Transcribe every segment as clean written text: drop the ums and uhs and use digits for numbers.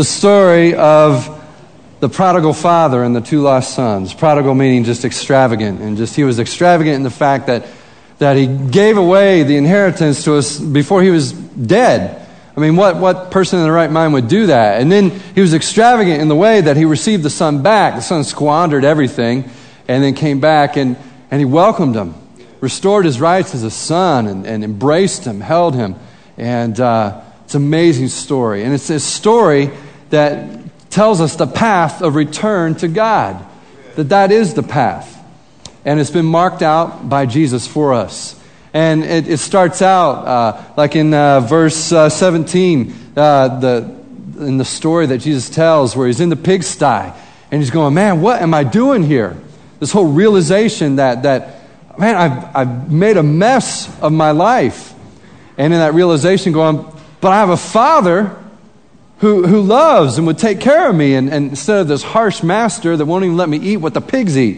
the story of the prodigal father and the two lost sons. Prodigal meaning just extravagant, and just he was extravagant in the fact that he gave away the inheritance to us before he was dead. I mean, what person in the right mind would do that? And then he was extravagant in the way that he received the son back. The son squandered everything and then came back and he welcomed him, restored his rights as a son and embraced him, held him. And it's an amazing story. And it's a story that tells us the path of return to God, that is the path. And it's been marked out by Jesus for us. And it starts out like in verse 17, in the story that Jesus tells where he's in the pigsty and he's going, man, what am I doing here? This whole realization that man, I've made a mess of my life. And in that realization going, but I have a father who loves and would take care of me, and instead of this harsh master that won't even let me eat what the pigs eat.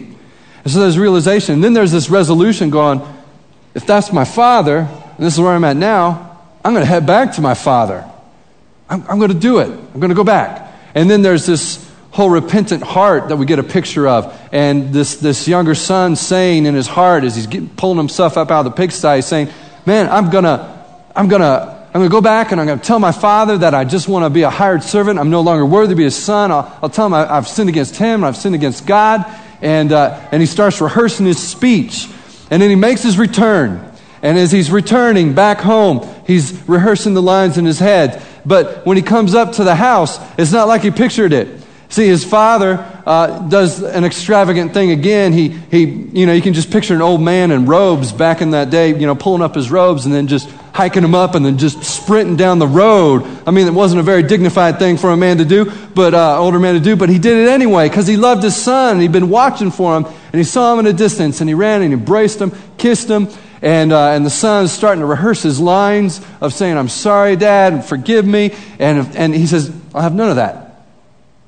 And so there's realization. And then there's this resolution going, if that's my father, and this is where I'm at now, I'm going to head back to my father. I'm going to do it. I'm going to go back. And then there's this whole repentant heart that we get a picture of. And this younger son saying in his heart as he's pulling himself up out of the pigsty, saying, man, I'm going to go back and I'm going to tell my father that I just want to be a hired servant. I'm no longer worthy to be his son. I'll tell him I've sinned against him and I've sinned against God. And he starts rehearsing his speech. And then he makes his return. And as he's returning back home, he's rehearsing the lines in his head. But when he comes up to the house, it's not like he pictured it. See, his father does an extravagant thing again. He, you know, you can just picture an old man in robes back in that day, you know, pulling up his robes and then just hiking them up and then just sprinting down the road. I mean, it wasn't a very dignified thing for a man to do, but older man to do, but he did it anyway because he loved his son. He'd been watching for him, and he saw him in the distance, and he ran and embraced him, kissed him, and the son's starting to rehearse his lines of saying, I'm sorry, Dad, and forgive me, and he says, I'll have none of that.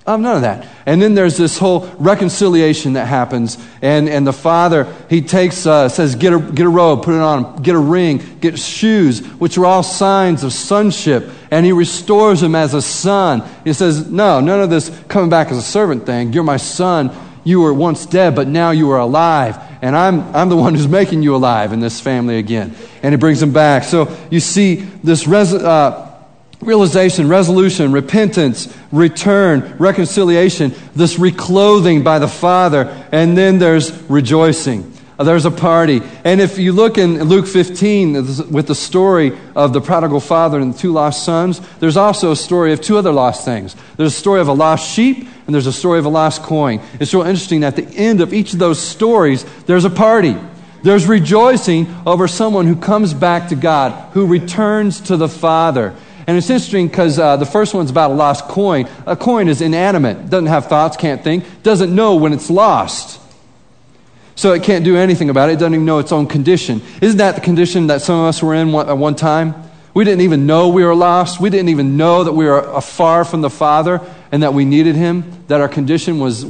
And then there's this whole reconciliation that happens. And the father, he takes, says, get a robe, put it on him. Get a ring, get shoes, which are all signs of sonship. And he restores him as a son. He says, no, none of this coming back as a servant thing. You're my son. You were once dead, but now you are alive. And I'm the one who's making you alive in this family again. And he brings him back. So you see this realization, resolution, repentance, return, reconciliation, this reclothing by the Father, and then there's rejoicing. There's a party. And if you look in Luke 15 with the story of the prodigal father and the two lost sons, there's also a story of two other lost things. There's a story of a lost sheep, and there's a story of a lost coin. It's real interesting, at the end of each of those stories, there's a party. There's rejoicing over someone who comes back to God, who returns to the Father. And it's interesting because the first one's about a lost coin. A coin is inanimate, doesn't have thoughts, can't think, doesn't know when it's lost. So it can't do anything about it. It doesn't even know its own condition. Isn't that the condition that some of us were in at one time? We didn't even know we were lost. We didn't even know that we were afar from the Father and that we needed Him, that our condition was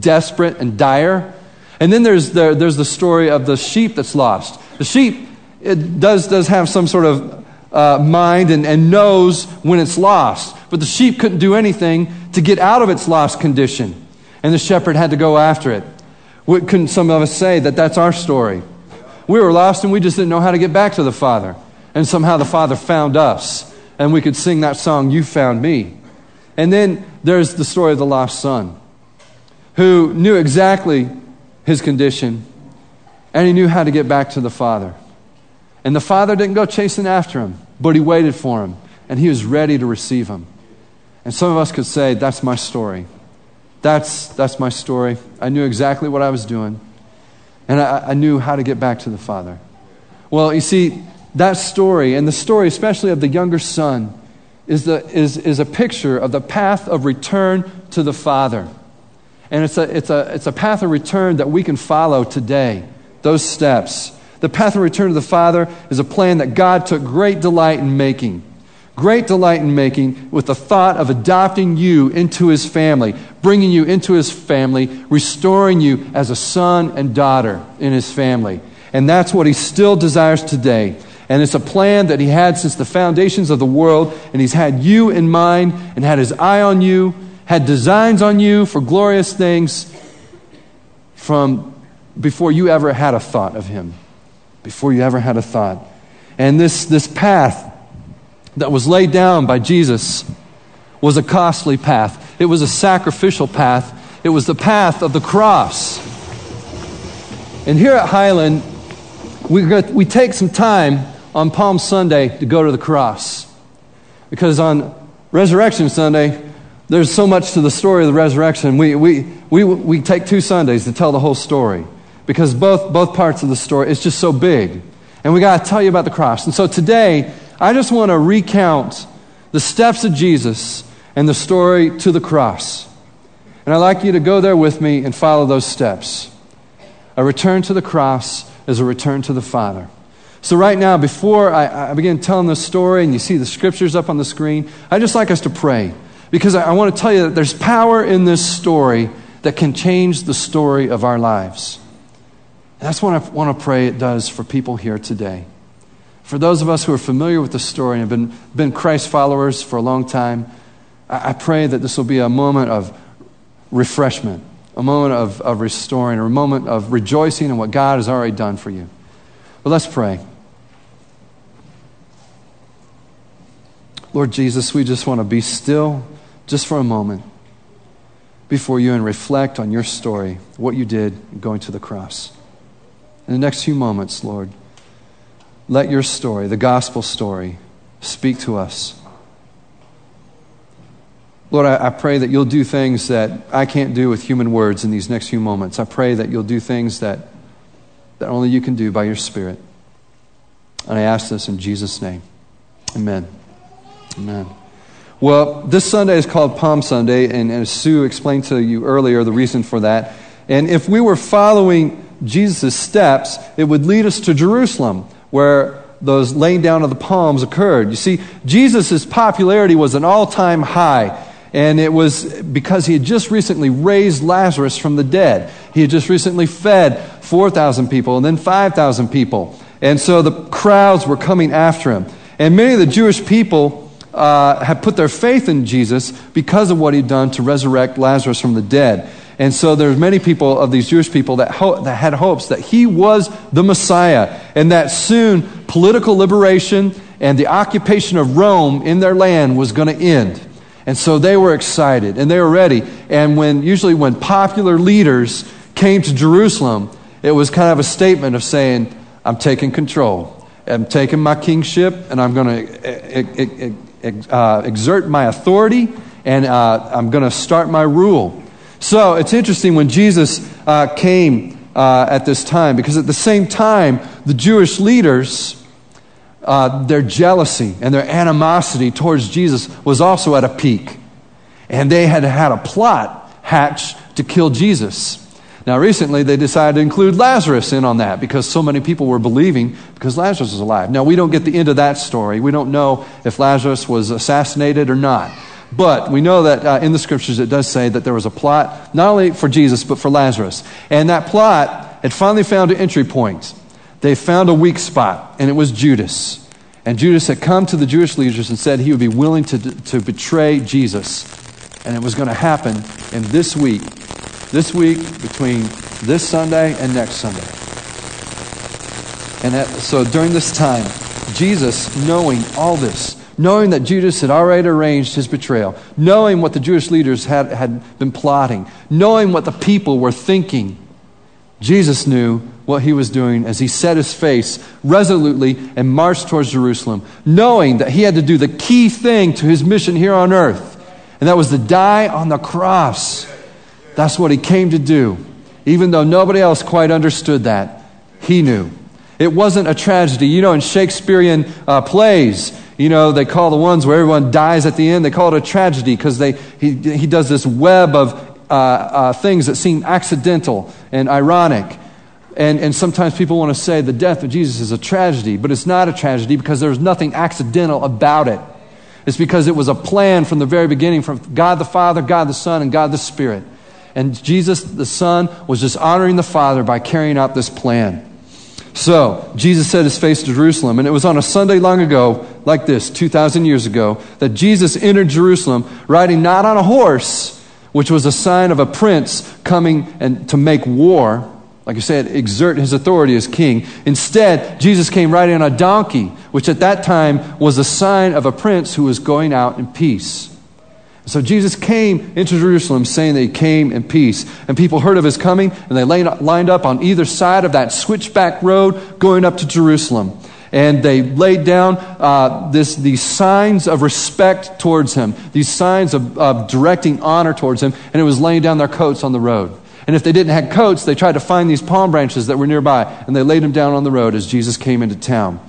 desperate and dire. And then there's the story of the sheep that's lost. The sheep, it does have some sort of mind and knows when it's lost. But the sheep couldn't do anything to get out of its lost condition. And the shepherd had to go after it. What couldn't some of us say that that's our story? We were lost and we just didn't know how to get back to the Father. And somehow the Father found us. And we could sing that song, You Found Me. And then there's the story of the lost son who knew exactly his condition and he knew how to get back to the Father. And the Father didn't go chasing after him, but he waited for him, and he was ready to receive him. And some of us could say, that's my story. That's my story. I knew exactly what I was doing, and I knew how to get back to the Father. Well, you see, that story, and the story especially of the younger son, is a picture of the path of return to the Father. And it's a path of return that we can follow today, those steps. The path of return to the Father is a plan that God took great delight in making with the thought of adopting you into His family, bringing you into His family, restoring you as a son and daughter in His family. And that's what He still desires today. And it's a plan that he had since the foundations of the world, and he's had you in mind and had his eye on you, had designs on you for glorious things from before you ever had a thought of him, before you ever had a thought. And this path that was laid down by Jesus was a costly path. It was a sacrificial path. It was the path of the cross. And here at Highland, we take some time on Palm Sunday to go to the cross. Because on Resurrection Sunday, there's so much to the story of the resurrection. We take 2 Sundays to tell the whole story. Because both parts of the story, it's just so big. And we got to tell you about the cross. And so today, I just want to recount the steps of Jesus and the story to the cross. And I'd like you to go there with me and follow those steps. A return to the cross is a return to the Father. So right now, before I begin telling this story and you see the scriptures up on the screen, I'd just like us to pray. Because I want to tell you that there's power in this story that can change the story of our lives. And that's what I want to pray it does for people here today. For those of us who are familiar with the story and have been Christ followers for a long time, I pray that this will be a moment of refreshment, a moment of restoring, or a moment of rejoicing in what God has already done for you. But let's pray. Lord Jesus, we just want to be still just for a moment before you and reflect on your story, what you did going to the cross. In the next few moments, Lord, let your story, the gospel story, speak to us. Lord, I pray that you'll do things that I can't do with human words in these next few moments. I pray that you'll do things that only you can do by your Spirit. And I ask this in Jesus' name. Amen. Amen. Well, this Sunday is called Palm Sunday, and as Sue explained to you earlier, the reason for that. And if we were following Jesus' steps, it would lead us to Jerusalem, where those laying down of the palms occurred. You see, Jesus' popularity was an all-time high. And it was because he had just recently raised Lazarus from the dead. He had just recently fed 4,000 people and then 5,000 people. And so the crowds were coming after him. And many of the Jewish people had put their faith in Jesus because of what he'd done to resurrect Lazarus from the dead. And so there's many people of these Jewish people that had hopes that he was the Messiah, and that soon political liberation and the occupation of Rome in their land was going to end. And so they were excited, and they were ready. And when popular leaders came to Jerusalem, it was kind of a statement of saying, I'm taking control. I'm taking my kingship, and I'm going to exert my authority, and I'm going to start my rule. So it's interesting when Jesus came at this time, because at the same time, the Jewish leaders, their jealousy and their animosity towards Jesus was also at a peak. And they had a plot hatched to kill Jesus. Now recently they decided to include Lazarus in on that because so many people were believing because Lazarus was alive. Now we don't get the end of that story. We don't know if Lazarus was assassinated or not. But we know that in the scriptures it does say that there was a plot not only for Jesus but for Lazarus. And that plot had finally found an entry point. They found a weak spot, and it was Judas. And Judas had come to the Jewish leaders and said he would be willing to betray Jesus. And it was going to happen in this week between this Sunday and next Sunday. And so during this time, Jesus, knowing all this, knowing that Judas had already arranged his betrayal, knowing what the Jewish leaders had been plotting, knowing what the people were thinking, Jesus knew what he was doing as he set his face resolutely and marched towards Jerusalem, knowing that he had to do the key thing to his mission here on earth, and that was to die on the cross. That's what he came to do. Even though nobody else quite understood that, he knew. It wasn't a tragedy. You know, in Shakespearean plays, you know, they call the ones where everyone dies at the end, they call it a tragedy because he does this web of things that seem accidental and ironic. And sometimes people want to say the death of Jesus is a tragedy, but it's not a tragedy because there's nothing accidental about it. It's because it was a plan from the very beginning from God the Father, God the Son, and God the Spirit. And Jesus the Son was just honoring the Father by carrying out this plan. So Jesus set his face to Jerusalem, and it was on a Sunday long ago, like this, 2,000 years ago, that Jesus entered Jerusalem riding not on a horse, which was a sign of a prince coming and to make war, like I said, exert his authority as king. Instead, Jesus came riding on a donkey, which at that time was a sign of a prince who was going out in peace. So Jesus came into Jerusalem saying that he came in peace. And people heard of his coming, and they lined up on either side of that switchback road going up to Jerusalem. And they laid down these signs of respect towards him, these signs of directing honor towards him, and it was laying down their coats on the road. And if they didn't have coats, they tried to find these palm branches that were nearby, and they laid them down on the road as Jesus came into town.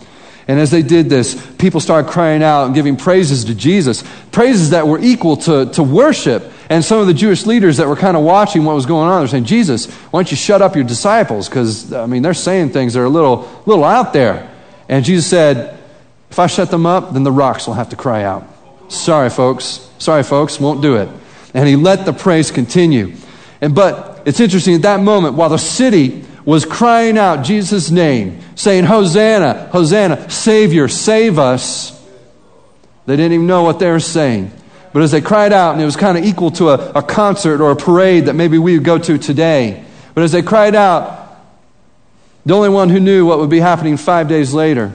And as they did this, people started crying out and giving praises to Jesus, praises that were equal to worship. And some of the Jewish leaders that were kind of watching what was going on, they're saying, Jesus, why don't you shut up your disciples? Because, I mean, they're saying things that are a little out there. And Jesus said, if I shut them up, then the rocks will have to cry out. Sorry, folks, won't do it. And he let the praise continue. But it's interesting, at that moment, while the city was crying out Jesus' name, saying, Hosanna, Hosanna, Savior, save us. They didn't even know what they were saying. But as they cried out, and it was kind of equal to a concert or a parade that maybe we would go to today. But as they cried out, the only one who knew what would be happening 5 days later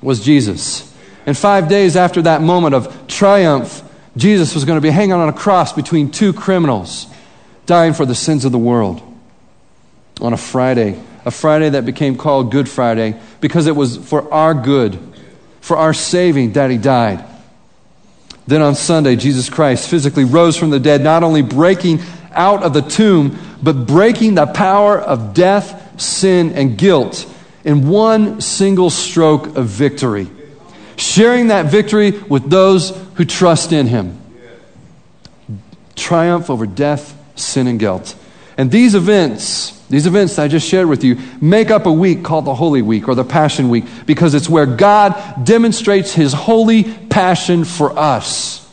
was Jesus. And 5 days after that moment of triumph, Jesus was going to be hanging on a cross between two criminals, dying for the sins of the world. On a Friday that became called Good Friday because it was for our good, for our saving that he died. Then on Sunday, Jesus Christ physically rose from the dead, not only breaking out of the tomb, but breaking the power of death, sin, and guilt in one single stroke of victory, sharing that victory with those who trust in him. Triumph over death, sin, and guilt. And these events that I just shared with you make up a week called the Holy Week or the Passion Week, because it's where God demonstrates his holy passion for us.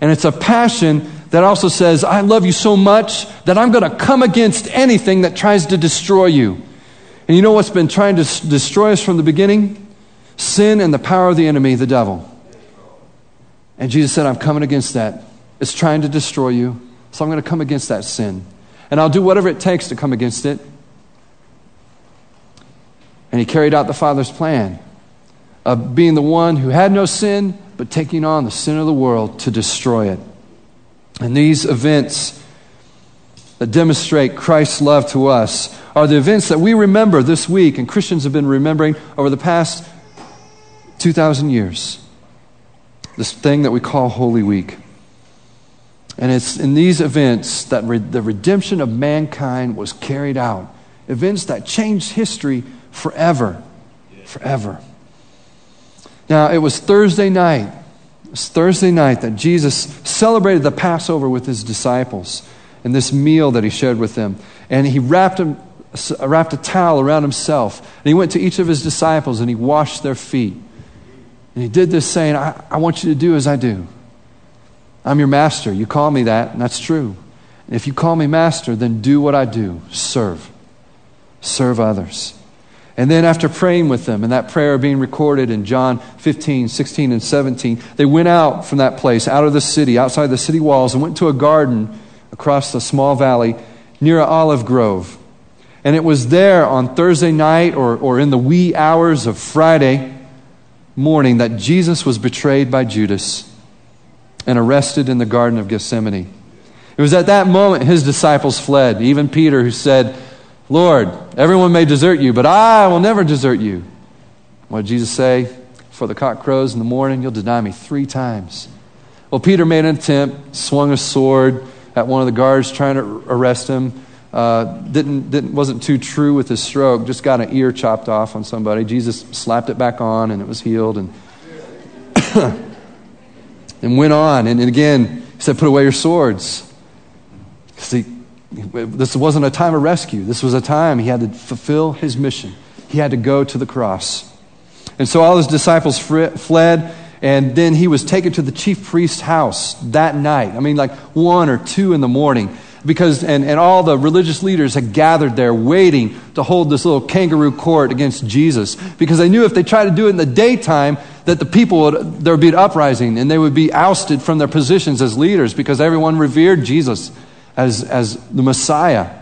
And it's a passion that also says, I love you so much that I'm going to come against anything that tries to destroy you. And you know what's been trying to destroy us from the beginning? Sin and the power of the enemy, the devil. And Jesus said, I'm coming against that. It's trying to destroy you, so I'm going to come against that sin. And I'll do whatever it takes to come against it. And he carried out the Father's plan of being the one who had no sin, but taking on the sin of the world to destroy it. And these events that demonstrate Christ's love to us are the events that we remember this week, and Christians have been remembering over the past 2,000 years, this thing that we call Holy Week. And it's in these events that the redemption of mankind was carried out. Events that changed history forever. Forever. Now, it was Thursday night that Jesus celebrated the Passover with his disciples and this meal that he shared with them. And he wrapped a towel around himself. And he went to each of his disciples and he washed their feet. And he did this saying, I want you to do as I do. I'm your master. You call me that, and that's true. And if you call me master, then do what I do. Serve. Serve others. And then after praying with them, and that prayer being recorded in John 15, 16, and 17, they went out from that place, out of the city, outside the city walls, and went to a garden across a small valley near an olive grove. And it was there on Thursday night or in the wee hours of Friday morning that Jesus was betrayed by Judas and arrested in the Garden of Gethsemane. It was at that moment his disciples fled, even Peter, who said, Lord, everyone may desert you, but I will never desert you. What did Jesus say? Before the cock crows in the morning, you'll deny me 3 times. Well, Peter made an attempt, swung a sword at one of the guards trying to arrest him, wasn't too true with his stroke, just got an ear chopped off on somebody. Jesus slapped it back on and it was healed, and went on. And again, he said, put away your swords. See, this wasn't a time of rescue. This was a time he had to fulfill his mission. He had to go to the cross. And so all his disciples fled, and then he was taken to the chief priest's house that night. I mean, like 1 or 2 in the morning. because and all the religious leaders had gathered there waiting to hold this little kangaroo court against Jesus, because they knew if they tried to do it in the daytime that the people would, there would be an uprising and they would be ousted from their positions as leaders, because everyone revered Jesus as the Messiah.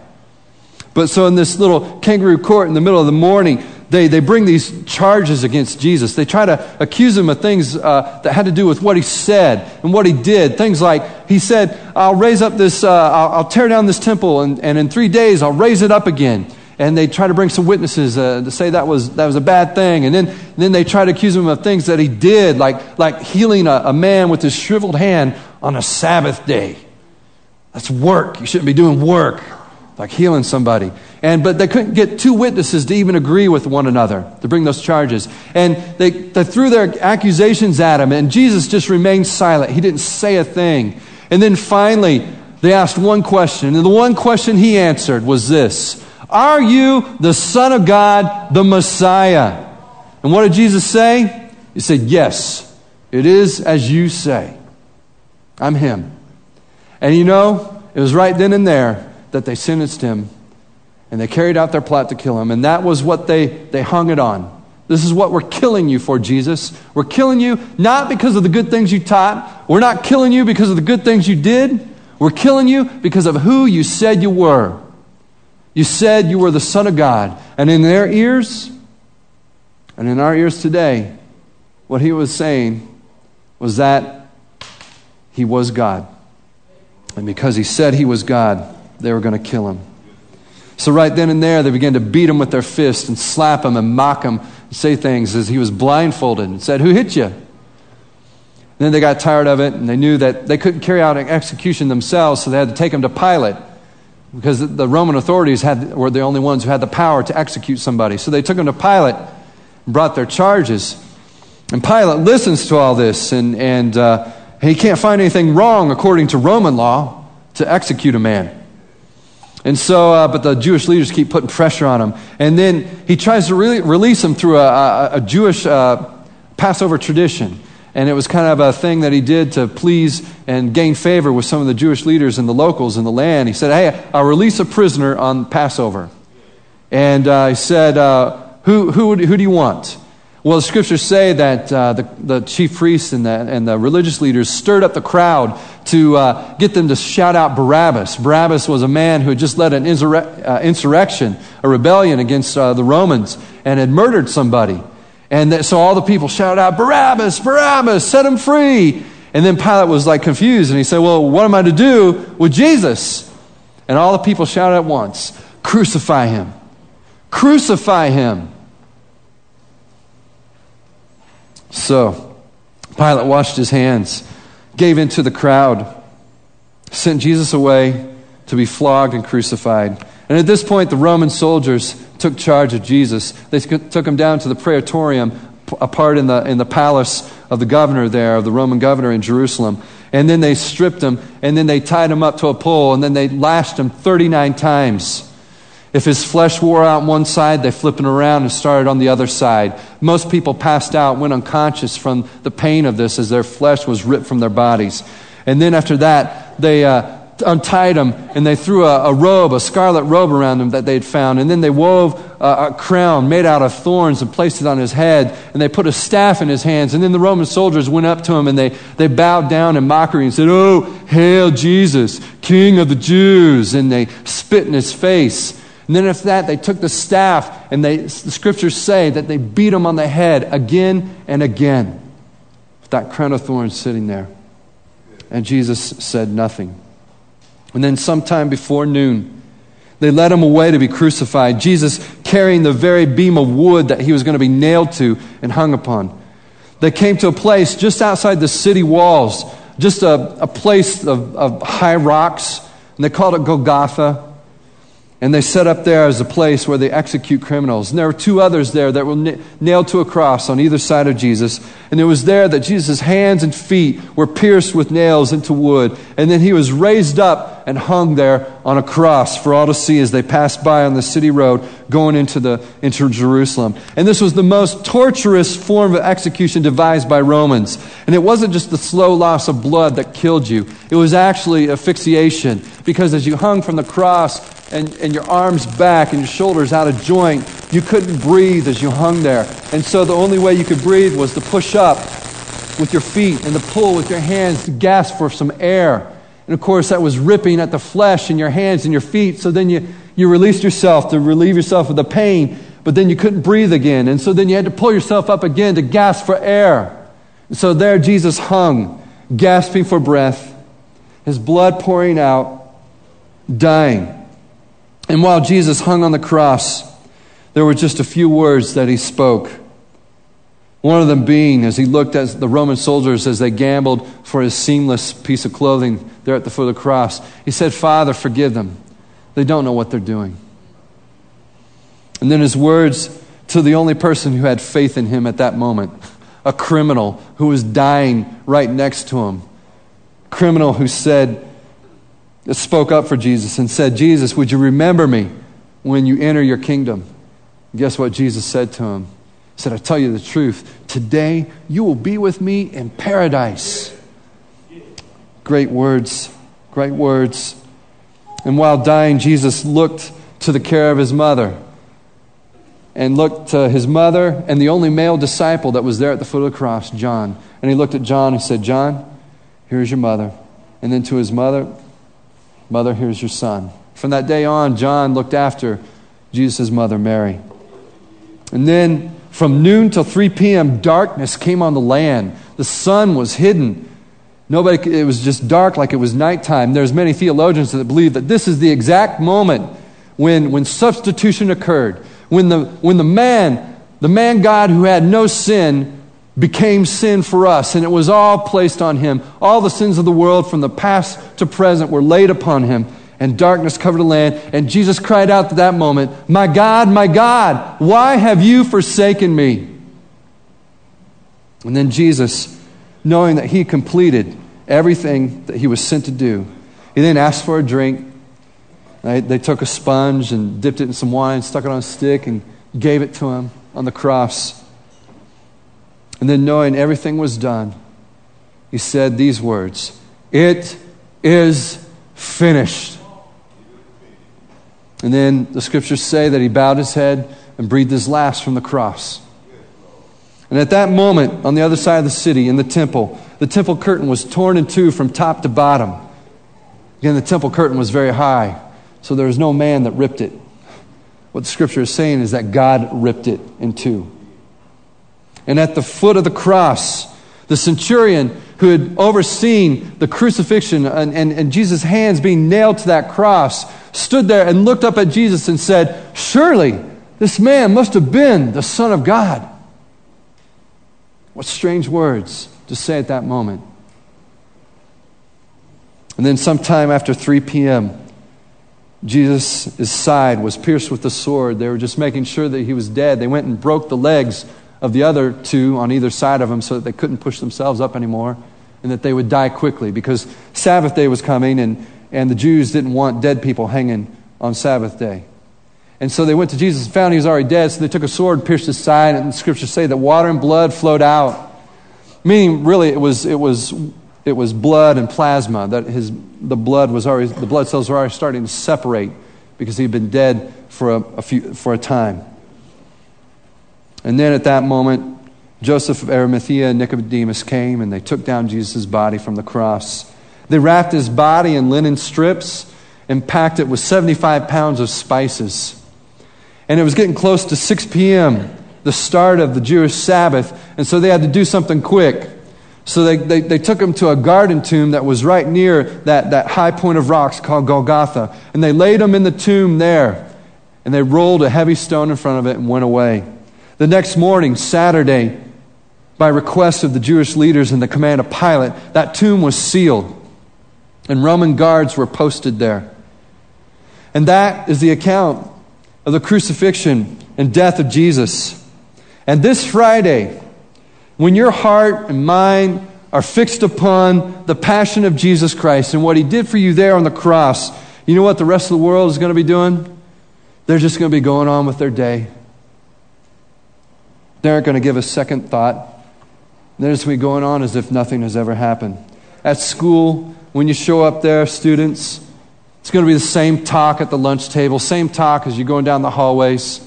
But so in this little kangaroo court in the middle of the morning, they bring these charges against Jesus. They try to accuse him of things that had to do with what he said and what he did. Things like, he said, I'll raise up this, I'll tear down this temple, and in 3 days I'll raise it up again. And they try to bring some witnesses to say that was a bad thing. And then they try to accuse him of things that he did, like healing a man with his shriveled hand on a Sabbath day. That's work. You shouldn't be doing work, like healing somebody. But they couldn't get two witnesses to even agree with one another to bring those charges. And they threw their accusations at him, and Jesus just remained silent. He didn't say a thing. And then finally, they asked one question, and the one question he answered was this: "Are you the Son of God, the Messiah?" And what did Jesus say? He said, "Yes, it is as you say. I'm him." And you know, it was right then and there that they sentenced him, and they carried out their plot to kill him. And that was what they hung it on. This is what we're killing you for, Jesus. We're killing you not because of the good things you taught. We're not killing you because of the good things you did. We're killing you because of who you said you were. You said you were the Son of God. And in their ears, and in our ears today, what he was saying was that he was God. And because he said he was God, they were going to kill him. So right then and there, they began to beat him with their fists and slap him and mock him and say things as he was blindfolded, and said, "Who hit you?" And then they got tired of it, and they knew that they couldn't carry out an execution themselves, so they had to take him to Pilate, because the Roman authorities were the only ones who had the power to execute somebody. So they took him to Pilate and brought their charges. And Pilate listens to all this, and he can't find anything wrong according to Roman law to execute a man. And so, but the Jewish leaders keep putting pressure on him. And then he tries to release him through a Jewish Passover tradition. And it was kind of a thing that he did to please and gain favor with some of the Jewish leaders and the locals in the land. He said, "Hey, I'll release a prisoner on Passover." And he said, who do you want? Well, the scriptures say that the chief priests and the religious leaders stirred up the crowd to get them to shout out Barabbas. Barabbas was a man who had just led an insurrection, a rebellion against the Romans, and had murdered somebody. And so all the people shouted out, "Barabbas, Barabbas, set him free." And then Pilate was like confused, and he said, "Well, what am I to do with Jesus?" And all the people shouted at once, "Crucify him, crucify him." So Pilate washed his hands, gave in to the crowd, sent Jesus away to be flogged and crucified. And at this point, the Roman soldiers took charge of Jesus. They took him down to the Praetorium, a part in the palace of the governor there, of the Roman governor in Jerusalem. And then they stripped him, and then they tied him up to a pole, and then they lashed him 39 times. If his flesh wore out on one side, they flipped him around and started on the other side. Most people passed out, went unconscious from the pain of this as their flesh was ripped from their bodies. And then after that, they untied him, and they threw a scarlet robe around him that they had found. And then they wove a crown made out of thorns and placed it on his head. And they put a staff in his hands. And then the Roman soldiers went up to him, and they bowed down in mockery and said, "Oh, hail Jesus, King of the Jews." And they spit in his face. And then after that, they took the staff, and the scriptures say that they beat him on the head again and again, with that crown of thorns sitting there. And Jesus said nothing. And then sometime before noon, they led him away to be crucified, Jesus carrying the very beam of wood that he was going to be nailed to and hung upon. They came to a place just outside the city walls, just a place of high rocks, and they called it Golgotha. And they set up there as a place where they execute criminals. And there were two others there that were nailed to a cross on either side of Jesus. And it was there that Jesus' hands and feet were pierced with nails into wood. And then he was raised up and hung there on a cross for all to see as they passed by on the city road going into Jerusalem. And this was the most torturous form of execution devised by Romans. And it wasn't just the slow loss of blood that killed you. It was actually asphyxiation, because as you hung from the cross, and your arms back and your shoulders out of joint, you couldn't breathe as you hung there. And so the only way you could breathe was to push up with your feet and to pull with your hands to gasp for some air. And of course, that was ripping at the flesh in your hands and your feet. So then you released yourself to relieve yourself of the pain, but then you couldn't breathe again. And so then you had to pull yourself up again to gasp for air. And so there Jesus hung, gasping for breath, his blood pouring out, dying. And while Jesus hung on the cross, there were just a few words that he spoke. One of them being, as he looked at the Roman soldiers as they gambled for his seamless piece of clothing there at the foot of the cross, he said, "Father, forgive them. They don't know what they're doing." And then his words to the only person who had faith in him at that moment, a criminal who was dying right next to him, criminal who said, spoke up for Jesus and said, "Jesus, would you remember me when you enter your kingdom?" And guess what Jesus said to him? He said, "I tell you the truth, today you will be with me in paradise." Great words, great words. And while dying, Jesus looked to the care of his mother and looked to his mother and the only male disciple that was there at the foot of the cross, John. And he looked at John and said, "John, here's your mother." And then to his mother, "Mother, here's your son." From that day on, John looked after Jesus' mother, Mary. And then from noon till 3 p.m., darkness came on the land. The sun was hidden. It was just dark, like it was nighttime. There's many theologians that believe that this is the exact moment when substitution occurred, when the man God who had no sin became sin for us, and it was all placed on him. All the sins of the world from the past to present were laid upon him, and darkness covered the land, and Jesus cried out at that moment, "My God, my God, why have you forsaken me?" And then Jesus, knowing that he completed everything that he was sent to do, he then asked for a drink. They took a sponge and dipped it in some wine, stuck it on a stick, and gave it to him on the cross. And then, knowing everything was done, he said these words, "It is finished." And then the scriptures say that he bowed his head and breathed his last from the cross. And at that moment, on the other side of the city, in the temple curtain was torn in two from top to bottom. Again, the temple curtain was very high, so there was no man that ripped it. What the scripture is saying is that God ripped it in two. And at the foot of the cross, the centurion who had overseen the crucifixion and Jesus' hands being nailed to that cross stood there and looked up at Jesus and said, "Surely this man must have been the Son of God." What strange words to say at that moment. And then sometime after 3 p.m., Jesus' side was pierced with the sword. They were just making sure that he was dead. They went and broke the legs of the other two on either side of him so that they couldn't push themselves up anymore and that they would die quickly, because Sabbath day was coming and the Jews didn't want dead people hanging on Sabbath day. And so they went to Jesus and found he was already dead, so they took a sword, pierced his side, and the scriptures say that water and blood flowed out. Meaning really it was blood and plasma, that the blood cells were already starting to separate because he'd been dead for a time. And then at that moment, Joseph of Arimathea and Nicodemus came, and they took down Jesus' body from the cross. They wrapped his body in linen strips and packed it with 75 pounds of spices. And it was getting close to 6 p.m., the start of the Jewish Sabbath, and so they had to do something quick. So they took him to a garden tomb that was right near that high point of rocks called Golgotha, and they laid him in the tomb there, and they rolled a heavy stone in front of it and went away. The next morning, Saturday, by request of the Jewish leaders and the command of Pilate, that tomb was sealed, and Roman guards were posted there. And that is the account of the crucifixion and death of Jesus. And this Friday, when your heart and mind are fixed upon the passion of Jesus Christ and what he did for you there on the cross, you know what the rest of the world is going to be doing? They're just going to be going on with their day. They aren't going to give a second thought. They're just going to be going on as if nothing has ever happened. At school, when you show up there, students, it's going to be the same talk at the lunch table, same talk as you're going down the hallways.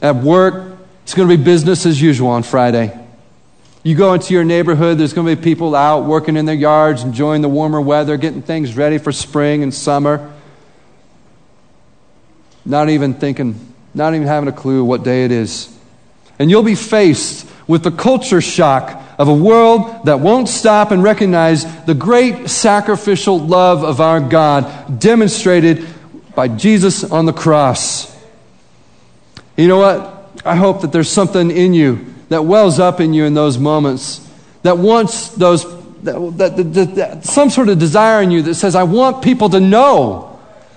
At work, it's going to be business as usual on Friday. You go into your neighborhood, there's going to be people out working in their yards, enjoying the warmer weather, getting things ready for spring and summer. Not even thinking, not even having a clue what day it is. And you'll be faced with the culture shock of a world that won't stop and recognize the great sacrificial love of our God demonstrated by Jesus on the cross. You know what? I hope that there's something in you that wells up in you in those moments, that wants those, that some sort of desire in you that says, I want people to know.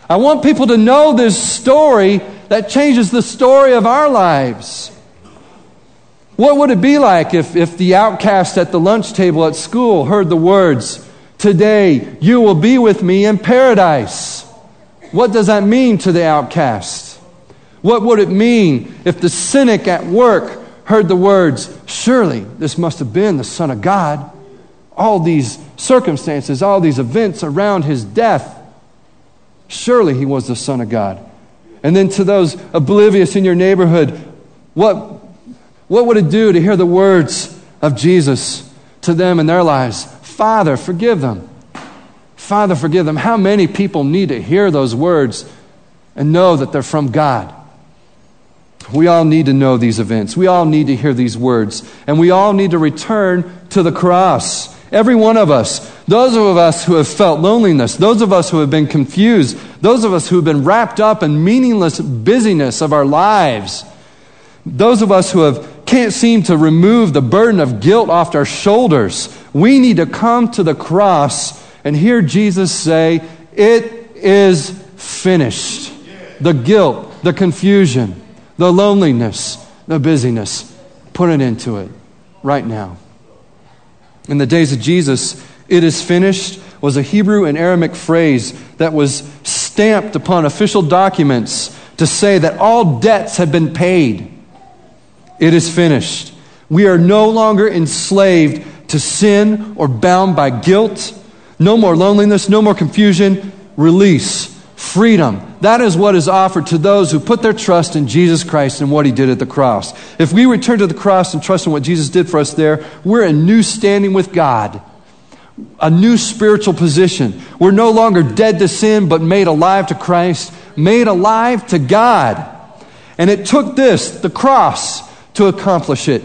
I want people to know this story that changes the story of our lives. What would it be like if the outcast at the lunch table at school heard the words, today you will be with me in paradise? What does that mean to the outcast? What would it mean if the cynic at work heard the words, surely this must have been the Son of God. All these circumstances, all these events around his death, surely he was the Son of God. And then to those oblivious in your neighborhood, what would it do to hear the words of Jesus to them in their lives? Father, forgive them. Father, forgive them. How many people need to hear those words and know that they're from God? We all need to know these events. We all need to hear these words. And we all need to return to the cross. Every one of us. Those of us who have felt loneliness. Those of us who have been confused. Those of us who have been wrapped up in meaningless busyness of our lives. Those of us who can't seem to remove the burden of guilt off our shoulders. We need to come to the cross and hear Jesus say, it is finished. The guilt, the confusion, the loneliness, the busyness, put an end to it right now. In the days of Jesus, it is finished was a Hebrew and Aramaic phrase that was stamped upon official documents to say that all debts had been paid. It is finished. We are no longer enslaved to sin or bound by guilt. No more loneliness, no more confusion. Release. Freedom. That is what is offered to those who put their trust in Jesus Christ and what he did at the cross. If we return to the cross and trust in what Jesus did for us there, we're in new standing with God, a new spiritual position. We're no longer dead to sin, but made alive to Christ, made alive to God. And it took this, the cross, to accomplish it.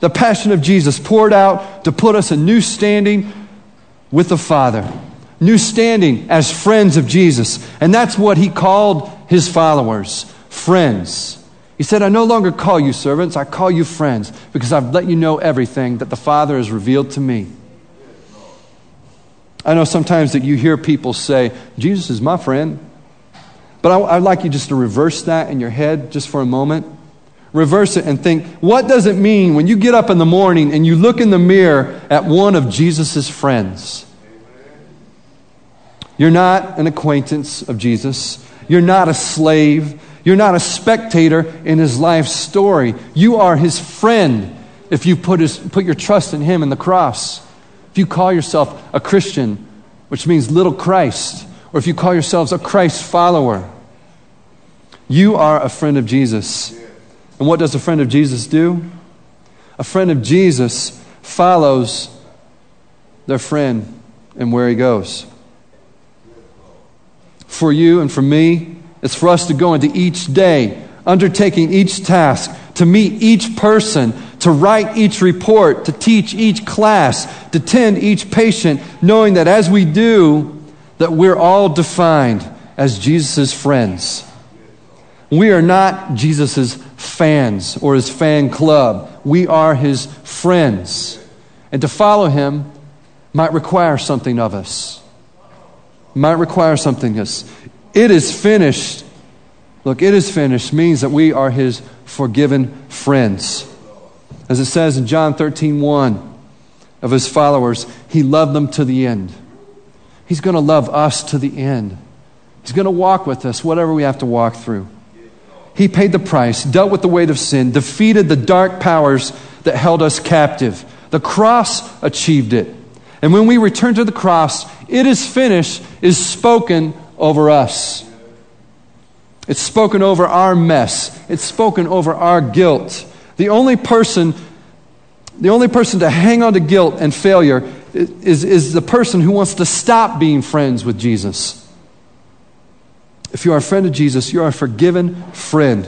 The passion of Jesus poured out to put us in new standing with the Father. New standing as friends of Jesus. And that's what he called his followers, friends. He said, I no longer call you servants, I call you friends, because I've let you know everything that the Father has revealed to me. I know sometimes that you hear people say, Jesus is my friend. But I'd like you just to reverse that in your head just for a moment. Reverse it and think, what does it mean when you get up in the morning and you look in the mirror at one of Jesus' friends? You're not an acquaintance of Jesus. You're not a slave. You're not a spectator in his life story. You are his friend if you put your trust in him in the cross. If you call yourself a Christian, which means little Christ, or if you call yourselves a Christ follower, you are a friend of Jesus. And what does a friend of Jesus do? A friend of Jesus follows their friend and where he goes. For you and for me, it's for us to go into each day, undertaking each task, to meet each person, to write each report, to teach each class, to tend each patient, knowing that as we do, that we're all defined as Jesus' friends. We are not Jesus' fans or his fan club. We are his friends. And to follow him might require something of us. Might require something. It is finished. Look, it is finished means that we are his forgiven friends. As it says in John 13:1, of his followers, he loved them to the end. He's going to love us to the end. He's going to walk with us, whatever we have to walk through. He paid the price, dealt with the weight of sin, defeated the dark powers that held us captive. The cross achieved it. And when we return to the cross, "It is finished" is spoken over us. It's spoken over our mess. It's spoken over our guilt. The only person to hang on to guilt and failure is the person who wants to stop being friends with Jesus. If you are a friend of Jesus, you are a forgiven friend.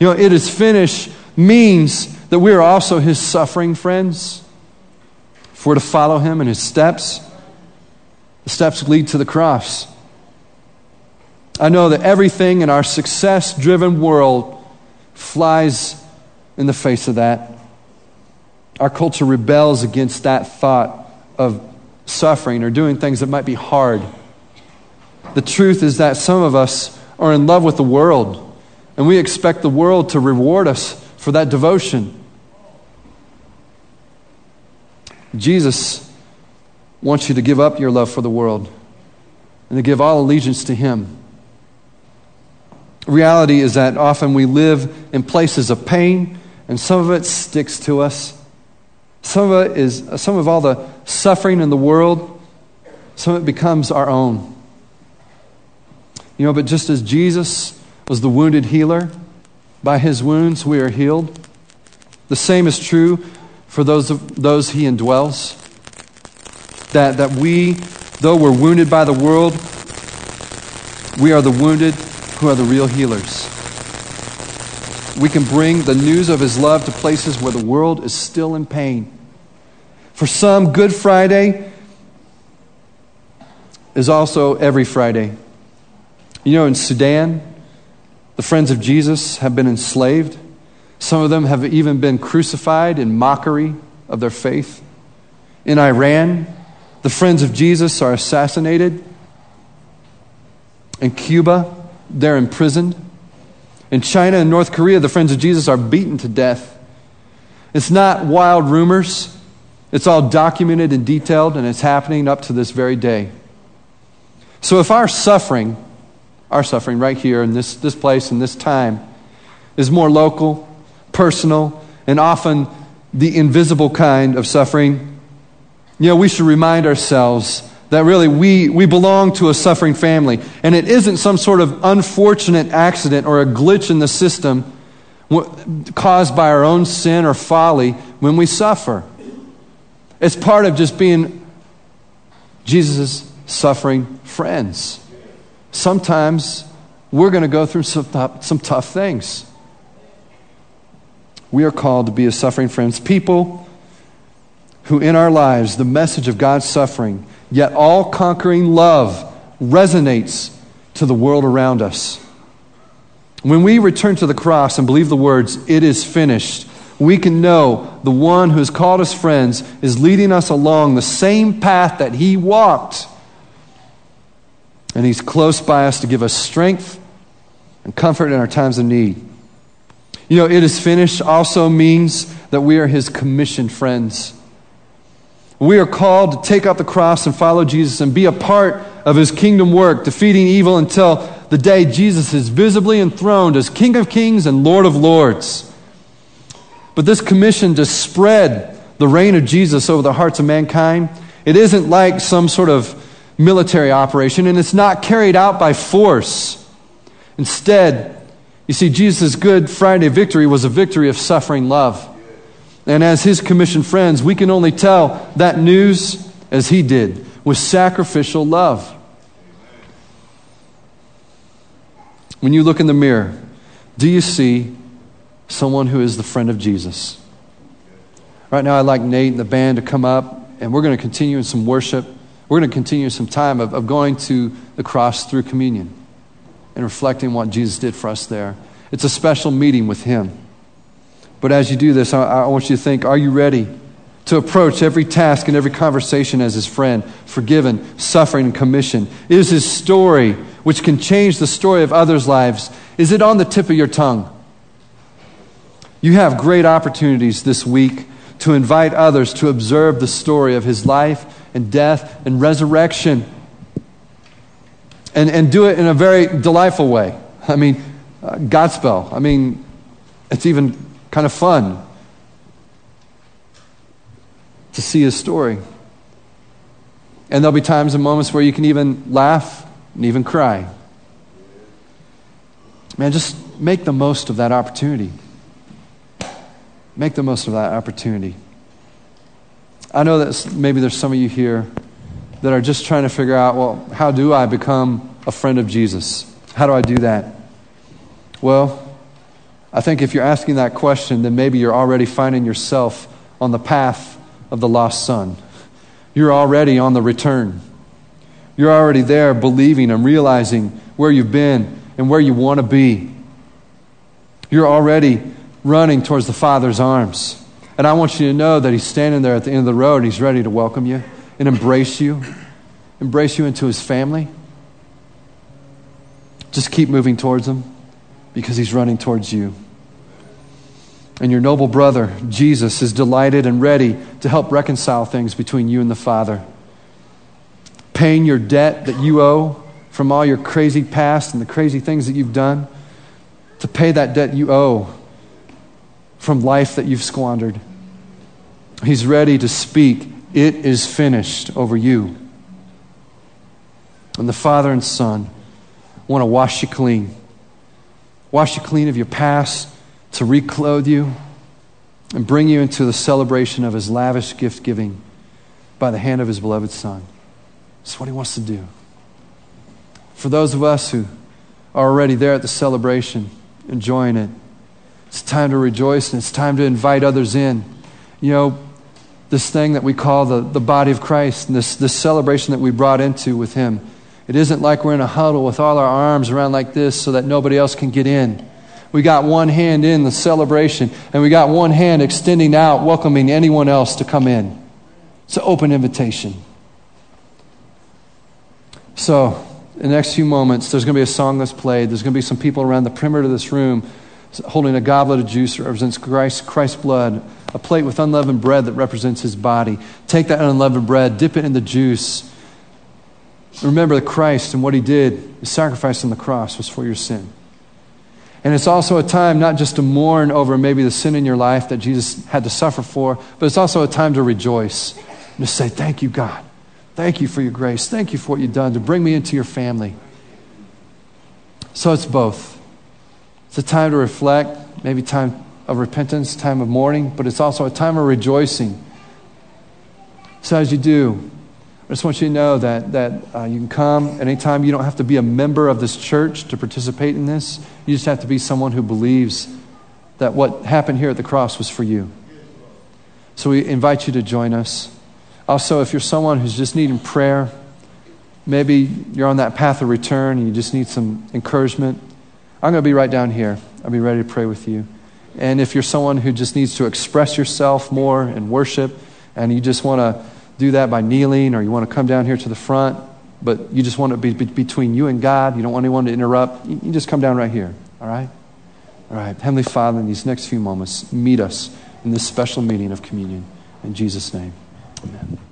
You know, "It is finished" means that we are also his suffering friends. If we're to follow him in his steps, the steps lead to the cross. I know that everything in our success-driven world flies in the face of that. Our culture rebels against that thought of suffering or doing things that might be hard. The truth is that some of us are in love with the world, and we expect the world to reward us for that devotion. Jesus wants you to give up your love for the world and to give all allegiance to him. Reality is that often we live in places of pain, and some of it sticks to us. Some of all the suffering in the world, some of it becomes our own. You know, but just as Jesus was the wounded healer, by his wounds we are healed. The same is true for those he indwells. That we, though we're wounded by the world, we are the wounded who are the real healers. We can bring the news of his love to places where the world is still in pain. For some, Good Friday is also every Friday. You know, in Sudan, the friends of Jesus have been enslaved. Some of them have even been crucified in mockery of their faith. In Iran, the friends of Jesus are assassinated. In Cuba, they're imprisoned. In China and North Korea, the friends of Jesus are beaten to death. It's not wild rumors. It's all documented and detailed, and it's happening up to this very day. So if our suffering right here in this place and this time is more local, personal, and often the invisible kind of suffering, you know, we should remind ourselves that really we belong to a suffering family. And it isn't some sort of unfortunate accident or a glitch in the system caused by our own sin or folly when we suffer. It's part of just being Jesus' suffering friends. Sometimes we're going to go through some tough things. We are called to be a suffering friends, people who in our lives the message of God's suffering, yet all-conquering love, resonates to the world around us. When we return to the cross and believe the words, "It is finished," we can know the one who has called us friends is leading us along the same path that he walked. And he's close by us to give us strength and comfort in our times of need. You know, "It is finished" also means that we are his commissioned friends. We are called to take up the cross and follow Jesus and be a part of his kingdom work, defeating evil until the day Jesus is visibly enthroned as King of Kings and Lord of Lords. But this commission to spread the reign of Jesus over the hearts of mankind, it isn't like some sort of military operation, and it's not carried out by force. Instead, you see, Jesus' Good Friday victory was a victory of suffering love. And as his commissioned friends, we can only tell that news as he did, with sacrificial love. When you look in the mirror, do you see someone who is the friend of Jesus? Right now, I'd like Nate and the band to come up, and we're going to continue in some worship. We're going to continue some time of going to the cross through communion and reflecting what Jesus did for us there. It's a special meeting with him. But as you do this, I want you to think, are you ready to approach every task and every conversation as his friend, forgiven, suffering, and commissioned? Is his story, which can change the story of others' lives, is it on the tip of your tongue? You have great opportunities this week to invite others to observe the story of his life and death and resurrection. And do it in a very delightful way. I mean, Godspell. I mean, it's even kind of fun to see his story. And there'll be times and moments where you can even laugh and even cry. Man, just make the most of that opportunity. Make the most of that opportunity. I know that maybe there's some of you here that are just trying to figure out, well, how do I become a friend of Jesus? How do I do that? Well, I think if you're asking that question, then maybe you're already finding yourself on the path of the lost son. You're already on the return. You're already there believing and realizing where you've been and where you want to be. You're already running towards the Father's arms. And I want you to know that he's standing there at the end of the road. He's ready to welcome you and embrace you into his family. Just keep moving towards him because he's running towards you. And your noble brother, Jesus, is delighted and ready to help reconcile things between you and the Father. Paying your debt that you owe from all your crazy past and the crazy things that you've done, to pay that debt you owe from life that you've squandered. He's ready to speak, "It is finished," over you. And the Father and Son want to wash you clean. Wash you clean of your past, to reclothe you and bring you into the celebration of his lavish gift giving by the hand of his beloved Son. That's what he wants to do. For those of us who are already there at the celebration, enjoying it, it's time to rejoice and it's time to invite others in. You know, this thing that we call the body of Christ and this celebration that we brought into with him, it isn't like we're in a huddle with all our arms around like this so that nobody else can get in. We got one hand in the celebration, and we got one hand extending out, welcoming anyone else to come in. It's an open invitation. So, in the next few moments, there's going to be a song that's played. There's going to be some people around the perimeter of this room holding a goblet of juice that represents Christ's blood, a plate with unleavened bread that represents his body. Take that unleavened bread, dip it in the juice. Remember Christ and what he did. His sacrifice on the cross was for your sin. And it's also a time not just to mourn over maybe the sin in your life that Jesus had to suffer for, but it's also a time to rejoice and to say, "Thank you, God. Thank you for your grace. Thank you for what you've done to bring me into your family." So it's both. It's a time to reflect, maybe time of repentance, time of mourning, but it's also a time of rejoicing. So as you do, I just want you to know that you can come anytime. You don't have to be a member of this church to participate in this. You just have to be someone who believes that what happened here at the cross was for you. So we invite you to join us. Also, if you're someone who's just needing prayer, maybe you're on that path of return and you just need some encouragement, I'm going to be right down here. I'll be ready to pray with you. And if you're someone who just needs to express yourself more in worship and you just want to do that by kneeling, or you want to come down here to the front, but you just want to be between you and God, you don't want anyone to interrupt, you can just come down right here, all right? All right, Heavenly Father, in these next few moments, meet us in this special meeting of communion. In Jesus' name, amen.